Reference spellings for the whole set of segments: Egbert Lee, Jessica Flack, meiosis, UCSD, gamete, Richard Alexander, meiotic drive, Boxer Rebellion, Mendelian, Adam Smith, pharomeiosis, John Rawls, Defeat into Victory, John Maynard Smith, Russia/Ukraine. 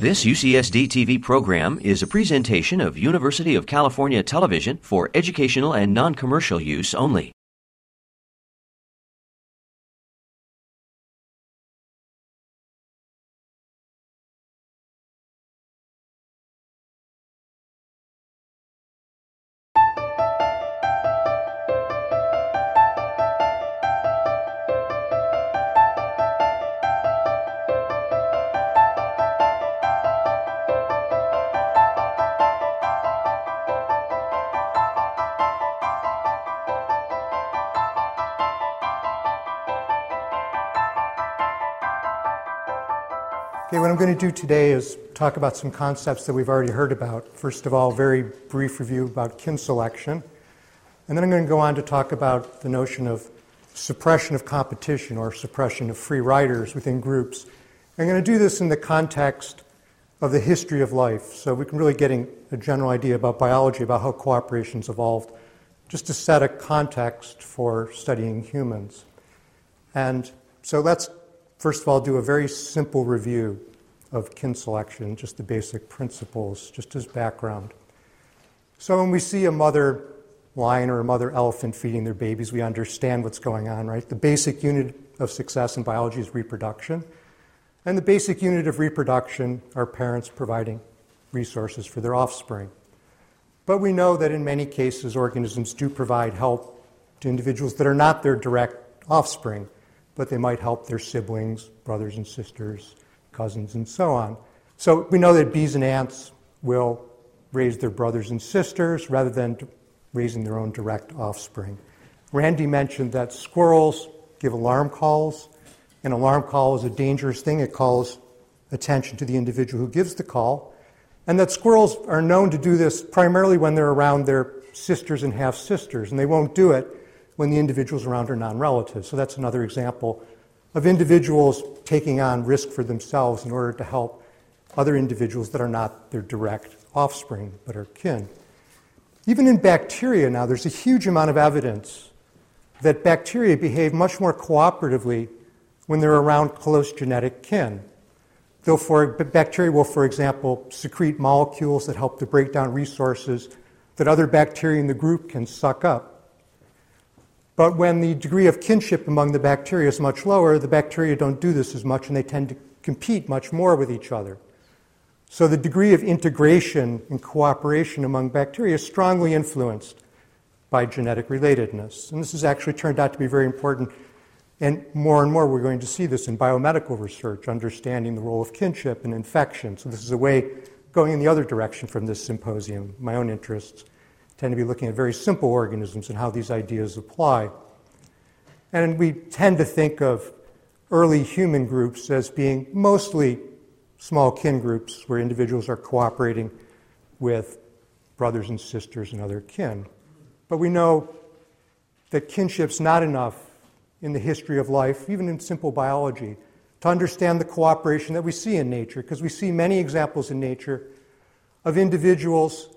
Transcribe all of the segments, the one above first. This UCSD TV program is a presentation of University of California Television for educational and non-commercial use only. Okay, what I'm going to do today is talk about some concepts that we've already heard about. First of all, very brief review about kin selection. And then I'm going to go on to talk about the notion of suppression of competition or suppression of free riders within groups. I'm going to do this in the context of the history of life, so we can really get a general idea about biology, about how cooperation's evolved, just to set a context for studying humans. And so let's first of all, do a very simple review of kin selection, just the basic principles, just as background. So when we see a mother lion or a mother elephant feeding their babies, we understand what's going on, right? The basic unit of success in biology is reproduction. And the basic unit of reproduction are parents providing resources for their offspring. But we know that in many cases, organisms do provide help to individuals that are not their direct offspring, but they might help their siblings, brothers and sisters, cousins, and so on. So we know that bees and ants will raise their brothers and sisters rather than raising their own direct offspring. Randy mentioned that squirrels give alarm calls. An alarm call is a dangerous thing. It calls attention to the individual who gives the call. And that squirrels are known to do this primarily when they're around their sisters and half-sisters, and they won't do it when the individuals around are non-relatives. So that's another example of individuals taking on risk for themselves in order to help other individuals that are not their direct offspring, but are kin. Even in bacteria now, there's a huge amount of evidence that bacteria behave much more cooperatively when they're around close genetic kin. Though bacteria will, for example, secrete molecules that help to break down resources that other bacteria in the group can suck up. But when the degree of kinship among the bacteria is much lower, the bacteria don't do this as much, and they tend to compete much more with each other. So the degree of integration and cooperation among bacteria is strongly influenced by genetic relatedness. And this has actually turned out to be very important, and more we're going to see this in biomedical research, understanding the role of kinship and infection. So this is a way going in the other direction from this symposium, my own interests tend to be looking at very simple organisms and how these ideas apply. And we tend to think of early human groups as being mostly small kin groups where individuals are cooperating with brothers and sisters and other kin. But we know that kinship's not enough in the history of life, even in simple biology, to understand the cooperation that we see in nature, because we see many examples in nature of individuals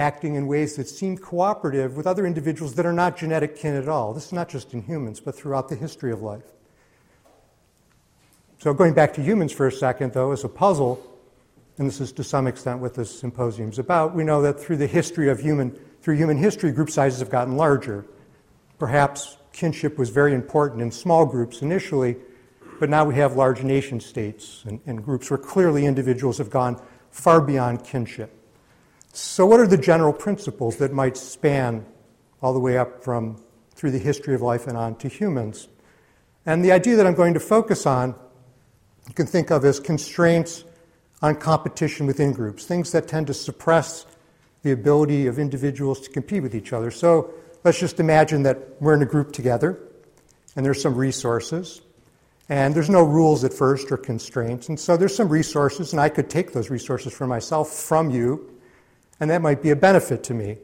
acting in ways that seem cooperative with other individuals that are not genetic kin at all. This is not just in humans, but throughout the history of life. So going back to humans for a second, though, as a puzzle, and this is to some extent what this symposium's about, we know that through human history, group sizes have gotten larger. Perhaps kinship was very important in small groups initially, but now we have large nation states and groups where clearly individuals have gone far beyond kinship. So what are the general principles that might span all the way up through the history of life and on to humans? And the idea that I'm going to focus on, you can think of as constraints on competition within groups, things that tend to suppress the ability of individuals to compete with each other. So let's just imagine that we're in a group together, and there's some resources, and there's no rules at first or constraints. And so there's some resources, and I could take those resources for myself from you, and that might be a benefit to me.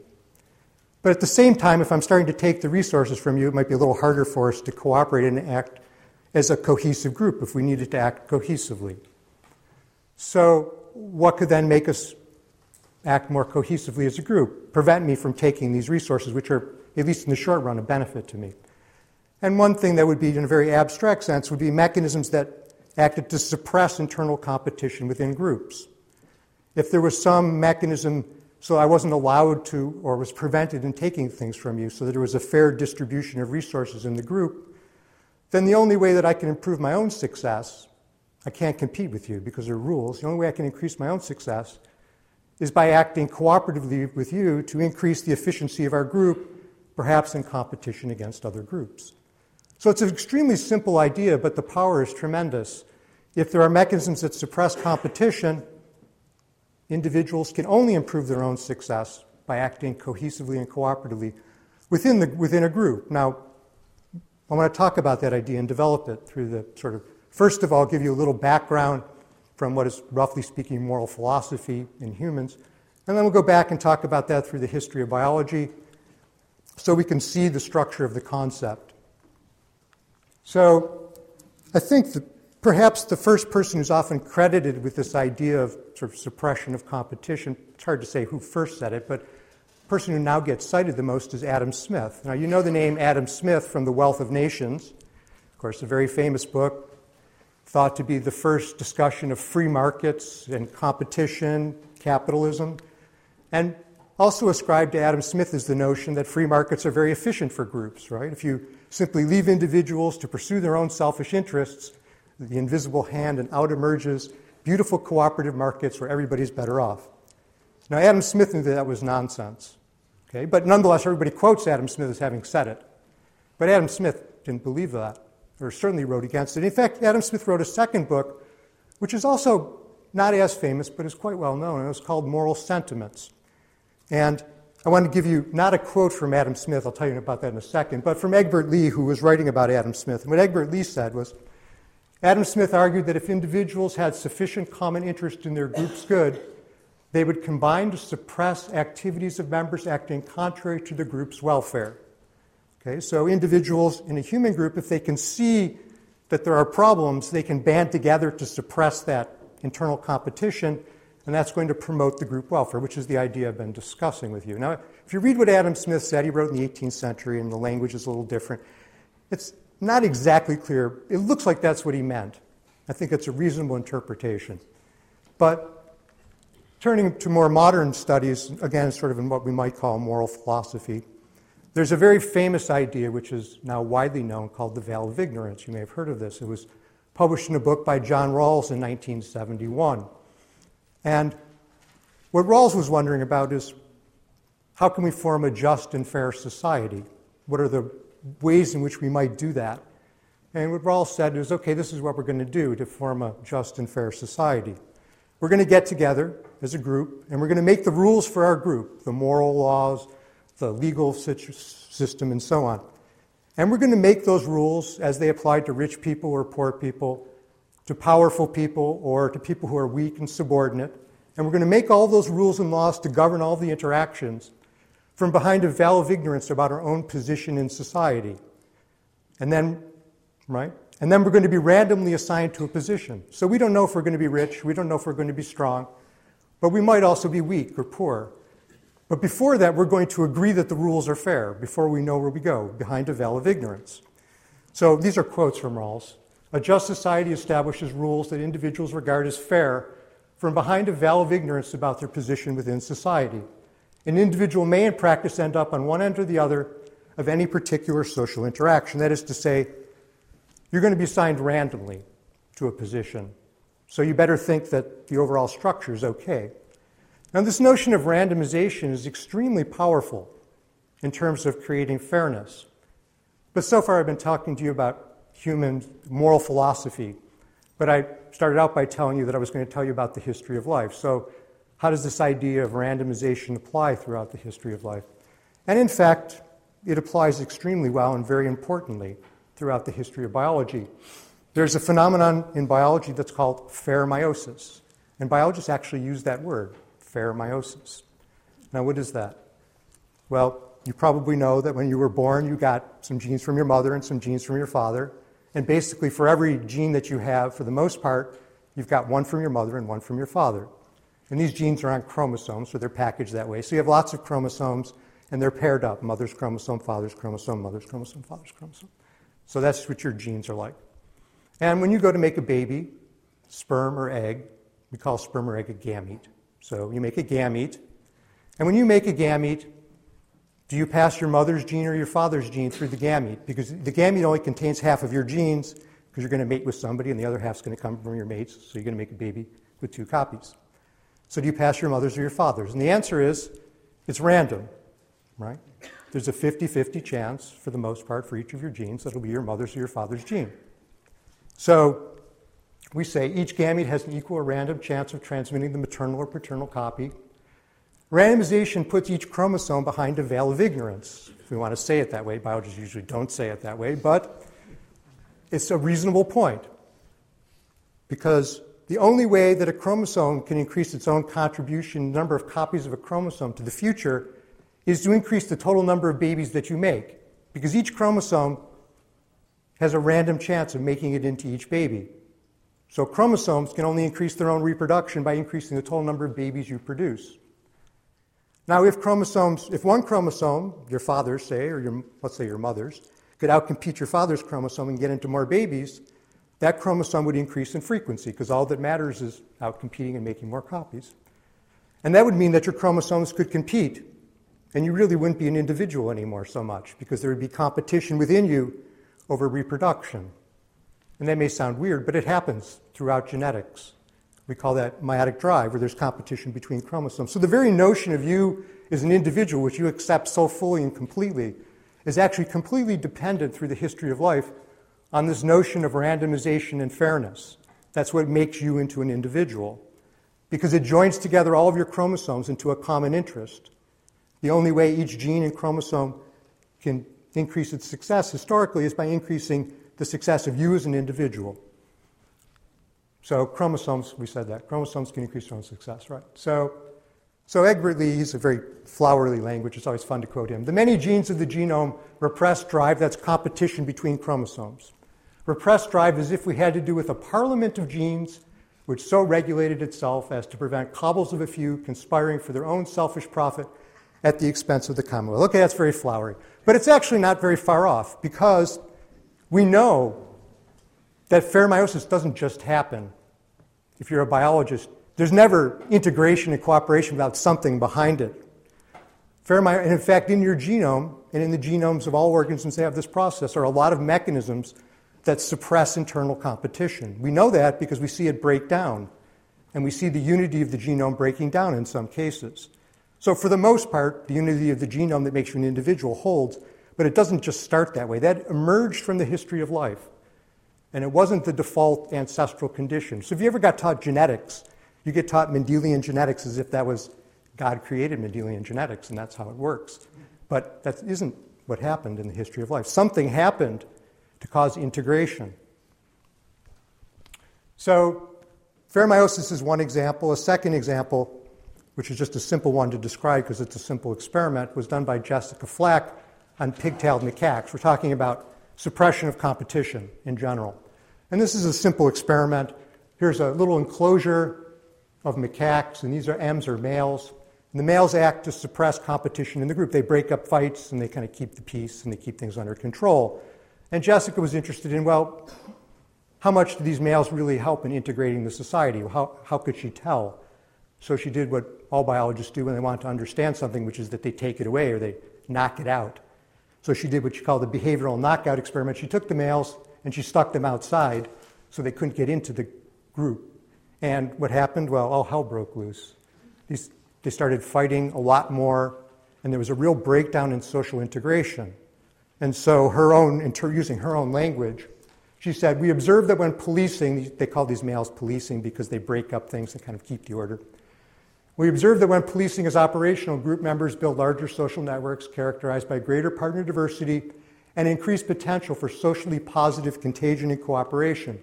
But at the same time, if I'm starting to take the resources from you, it might be a little harder for us to cooperate and act as a cohesive group if we needed to act cohesively. So what could then make us act more cohesively as a group? Prevent me from taking these resources, which are, at least in the short run, a benefit to me. And one thing that would be, in a very abstract sense, would be mechanisms that acted to suppress internal competition within groups. If there was some mechanism so I wasn't allowed to or was prevented in taking things from you so that there was a fair distribution of resources in the group, then the only way that I can improve my own success, I can't compete with you because there are rules, the only way I can increase my own success is by acting cooperatively with you to increase the efficiency of our group, perhaps in competition against other groups. So it's an extremely simple idea, but the power is tremendous. If there are mechanisms that suppress competition, individuals can only improve their own success by acting cohesively and cooperatively within a group. Now, I want to talk about that idea and develop it through the sort of, first of all, give you a little background from what is, roughly speaking, moral philosophy in humans. And then we'll go back and talk about that through the history of biology so we can see the structure of the concept. So I think that perhaps the first person who's often credited with this idea of sort of suppression of competition, it's hard to say who first said it, but the person who now gets cited the most is Adam Smith. Now, you know the name Adam Smith from The Wealth of Nations, of course, a very famous book, thought to be the first discussion of free markets and competition, capitalism, and also ascribed to Adam Smith is the notion that free markets are very efficient for groups, right? If you simply leave individuals to pursue their own selfish interests, the invisible hand and out emerges beautiful cooperative markets where everybody's better off. Now, Adam Smith knew that was nonsense, okay? But nonetheless, everybody quotes Adam Smith as having said it. But Adam Smith didn't believe that, or certainly wrote against it. In fact, Adam Smith wrote a second book, which is also not as famous, but is quite well known, and it's called Moral Sentiments. And I want to give you not a quote from Adam Smith, I'll tell you about that in a second, but from Egbert Lee, who was writing about Adam Smith. And what Egbert Lee said was, Adam Smith argued that if individuals had sufficient common interest in their group's good, they would combine to suppress activities of members acting contrary to the group's welfare. Okay, so individuals in a human group, if they can see that there are problems, they can band together to suppress that internal competition, and that's going to promote the group welfare, which is the idea I've been discussing with you. Now, if you read what Adam Smith said, he wrote in the 18th century, and the language is a little different. It's not exactly clear. It looks like that's what he meant. I think it's a reasonable interpretation. But turning to more modern studies, again, sort of in what we might call moral philosophy, there's a very famous idea, which is now widely known, called the veil of ignorance. You may have heard of this. It was published in a book by John Rawls in 1971. And what Rawls was wondering about is, how can we form a just and fair society? What are the ways in which we might do that? And what Rawls said is, okay, this is what we're going to do to form a just and fair society. We're going to get together as a group, and we're going to make the rules for our group, the moral laws, the legal system, and so on. And we're going to make those rules as they apply to rich people or poor people, to powerful people or to people who are weak and subordinate. And we're going to make all those rules and laws to govern all the interactions from behind a veil of ignorance about our own position in society. And then, right? And then we're going to be randomly assigned to a position. So we don't know if we're going to be rich, we don't know if we're going to be strong, but we might also be weak or poor. But before that, we're going to agree that the rules are fair before we know where we go, behind a veil of ignorance. So these are quotes from Rawls. A just society establishes rules that individuals regard as fair from behind a veil of ignorance about their position within society. An individual may in practice end up on one end or the other of any particular social interaction. That is to say, you're going to be assigned randomly to a position. So you better think that the overall structure is okay. Now, this notion of randomization is extremely powerful in terms of creating fairness. But so far I've been talking to you about human moral philosophy, but I started out by telling you that I was going to tell you about the history of life. So how does this idea of randomization apply throughout the history of life? And in fact, it applies extremely well and very importantly throughout the history of biology. There's a phenomenon in biology that's called pharomeiosis, and biologists actually use that word. Pharomeiosis. Now, what is that? Well, you probably know that when you were born, you got some genes from your mother and some genes from your father. And basically, for every gene that you have, for the most part, you've got one from your mother and one from your father. And these genes are on chromosomes, so they're packaged that way. So you have lots of chromosomes, and they're paired up. Mother's chromosome, father's chromosome, mother's chromosome, father's chromosome. So that's what your genes are like. And when you go to make a baby, sperm or egg, we call sperm or egg a gamete. So you make a gamete. And when you make a gamete, do you pass your mother's gene or your father's gene through the gamete? Because the gamete only contains half of your genes, because you're going to mate with somebody, and the other half's going to come from your mates, so you're going to make a baby with two copies. So do you pass your mother's or your father's? And the answer is, it's random, right? There's a 50-50 chance, for the most part, for each of your genes that it'll be your mother's or your father's gene. So we say each gamete has an equal or random chance of transmitting the maternal or paternal copy. Randomization puts each chromosome behind a veil of ignorance, if we want to say it that way. Biologists usually don't say it that way, but it's a reasonable point, because the only way that a chromosome can increase its own contribution, number of copies of a chromosome to the future, is to increase the total number of babies that you make, because each chromosome has a random chance of making it into each baby. So chromosomes can only increase their own reproduction by increasing the total number of babies you produce. Now, if one chromosome, your father's, say, or let's say your mother's, could outcompete your father's chromosome and get into more babies, that chromosome would increase in frequency, because all that matters is outcompeting and making more copies. And that would mean that your chromosomes could compete, and you really wouldn't be an individual anymore so much, because there would be competition within you over reproduction. And that may sound weird, but it happens throughout genetics. We call that meiotic drive, where there's competition between chromosomes. So the very notion of you as an individual, which you accept so fully and completely, is actually completely dependent through the history of life on this notion of randomization and fairness. That's what makes you into an individual, because it joins together all of your chromosomes into a common interest. The only way each gene and chromosome can increase its success historically is by increasing the success of you as an individual. So chromosomes, we said that. Chromosomes can increase their own success, right? So Egbert Lee, he's a very flowery language. It's always fun to quote him. The many genes of the genome repress drive, that's competition between chromosomes. Repress drive is if we had to do with a parliament of genes which so regulated itself as to prevent cobbles of a few conspiring for their own selfish profit at the expense of the commonwealth. Okay, that's very flowery. But it's actually not very far off, because we know that fair meiosis doesn't just happen. If you're a biologist, there's never integration and cooperation without something behind it. And in fact, in your genome and in the genomes of all organisms that have this process are a lot of mechanisms that suppress internal competition. We know that because we see it break down, and we see the unity of the genome breaking down in some cases. So for the most part, the unity of the genome that makes you an individual holds, but it doesn't just start that way. That emerged from the history of life, and it wasn't the default ancestral condition. So if you ever got taught genetics, you get taught Mendelian genetics as if that was God created Mendelian genetics, and that's how it works. But that isn't what happened in the history of life. Something happened to cause integration. So fair meiosis is one example. A second example, which is just a simple one to describe because it's a simple experiment, was done by Jessica Flack on pigtailed macaques. We're talking about suppression of competition in general. And this is a simple experiment. Here's a little enclosure of macaques, and these are M's or males. And the males act to suppress competition in the group. They break up fights, and they kind of keep the peace, and they keep things under control. And Jessica was interested in, well, how much do these males really help in integrating the society? How could she tell? So she did what all biologists do when they want to understand something, which is that they take it away or they knock it out. So she did what she called the behavioral knockout experiment. She took the males and she stuck them outside so they couldn't get into the group. And what happened? Well, all hell broke loose. They started fighting a lot more, and there was a real breakdown in social integration. And so using her own language, she said, we observed that when policing, they call these males policing because they break up things and kind of keep the order. We observed that when policing is operational, group members build larger social networks characterized by greater partner diversity and increased potential for socially positive contagion and cooperation.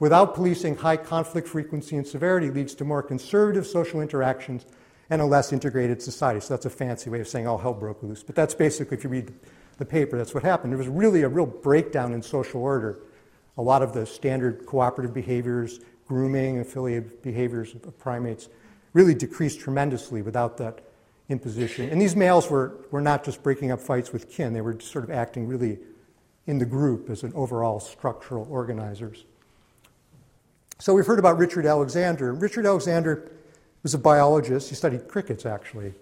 Without policing, high conflict frequency and severity leads to more conservative social interactions and a less integrated society. So that's a fancy way of saying all hell broke loose. But that's basically, if you read the paper, that's what happened. There was really a real breakdown in social order. A lot of the standard cooperative behaviors, grooming, affiliative behaviors of primates really decreased tremendously without that imposition. And these males were not just breaking up fights with kin. They were sort of acting really in the group as an overall structural organizers. So we've heard about Richard Alexander. Richard Alexander was a biologist. He studied crickets, actually. It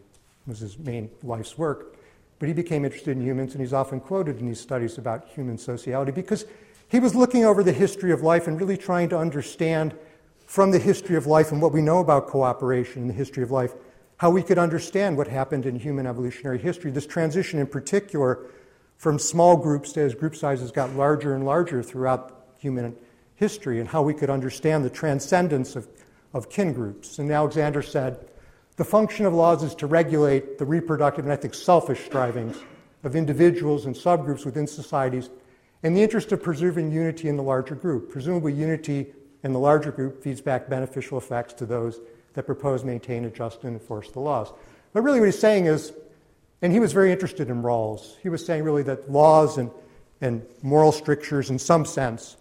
was his main life's work. But he became interested in humans, and he's often quoted in these studies about human sociality because he was looking over the history of life and really trying to understand from the history of life and what we know about cooperation in the history of life, how we could understand what happened in human evolutionary history, this transition in particular from small groups as group sizes got larger and larger throughout human history, and how we could understand the transcendence of kin groups. And Alexander said, the function of laws is to regulate the reproductive and, I think, selfish strivings of individuals and subgroups within societies in the interest of preserving unity in the larger group. Presumably, unity in the larger group feeds back beneficial effects to those that propose, maintain, adjust, and enforce the laws. But really what he's saying is, and he was very interested in Rawls, he was saying really that laws and moral strictures in some sense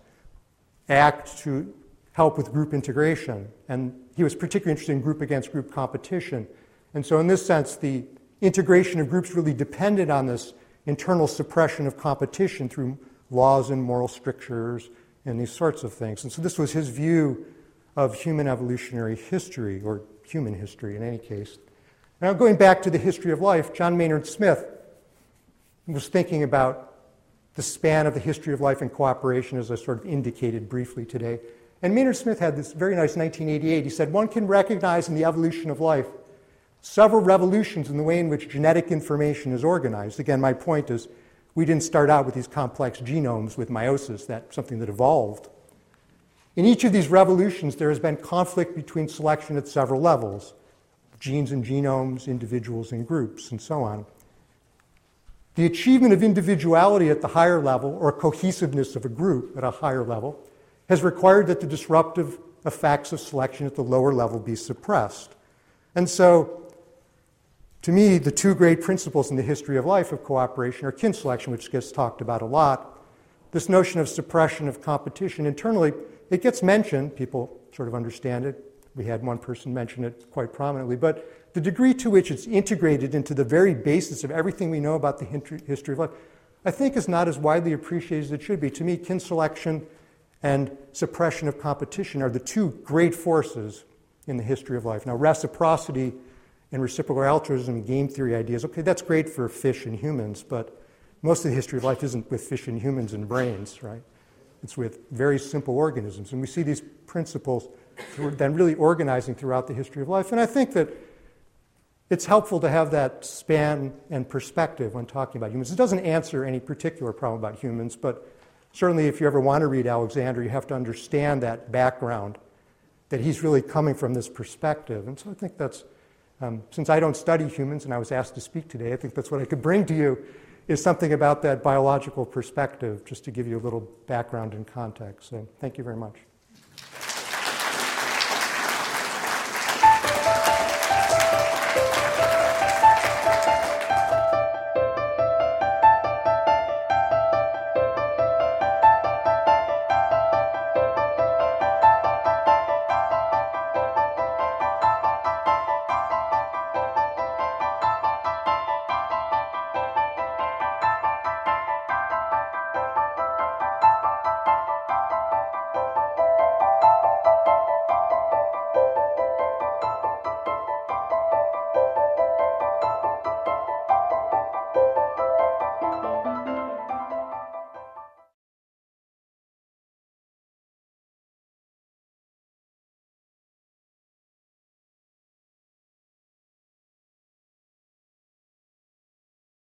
act to help with group integration. And he was particularly interested in group against group competition. And so in this sense, the integration of groups really depended on this internal suppression of competition through laws and moral strictures and these sorts of things. And so this was his view of human evolutionary history, or human history in any case. Now going back to the history of life, John Maynard Smith was thinking about the span of the history of life and cooperation, as I sort of indicated briefly today. And Maynard Smith had this very nice 1988. He said, one can recognize in the evolution of life several revolutions in the way in which genetic information is organized. Again, my point is we didn't start out with these complex genomes with meiosis. That's something that evolved. In each of these revolutions, there has been conflict between selection at several levels, genes and genomes, individuals and groups, and so on. The achievement of individuality at the higher level, or cohesiveness of a group at a higher level, has required that the disruptive effects of selection at the lower level be suppressed. And so, to me, the two great principles in the history of life of cooperation are kin selection, which gets talked about a lot. This notion of suppression of competition internally, it gets mentioned. People sort of understand it. We had one person mention it quite prominently. But the degree to which it's integrated into the very basis of everything we know about the history of life, I think is not as widely appreciated as it should be. To me, kin selection and suppression of competition are the two great forces in the history of life. Now, reciprocity and reciprocal altruism and game theory ideas, okay, that's great for fish and humans, but most of the history of life isn't with fish and humans and brains, right? It's with very simple organisms. And we see these principles then really organizing throughout the history of life. And I think that it's helpful to have that span and perspective when talking about humans. It doesn't answer any particular problem about humans, but certainly if you ever want to read Alexander, you have to understand that background, that he's really coming from this perspective. And so I think that's, since I don't study humans and I was asked to speak today, I think that's what I could bring to you is something about that biological perspective, just to give you a little background and context. So thank you very much.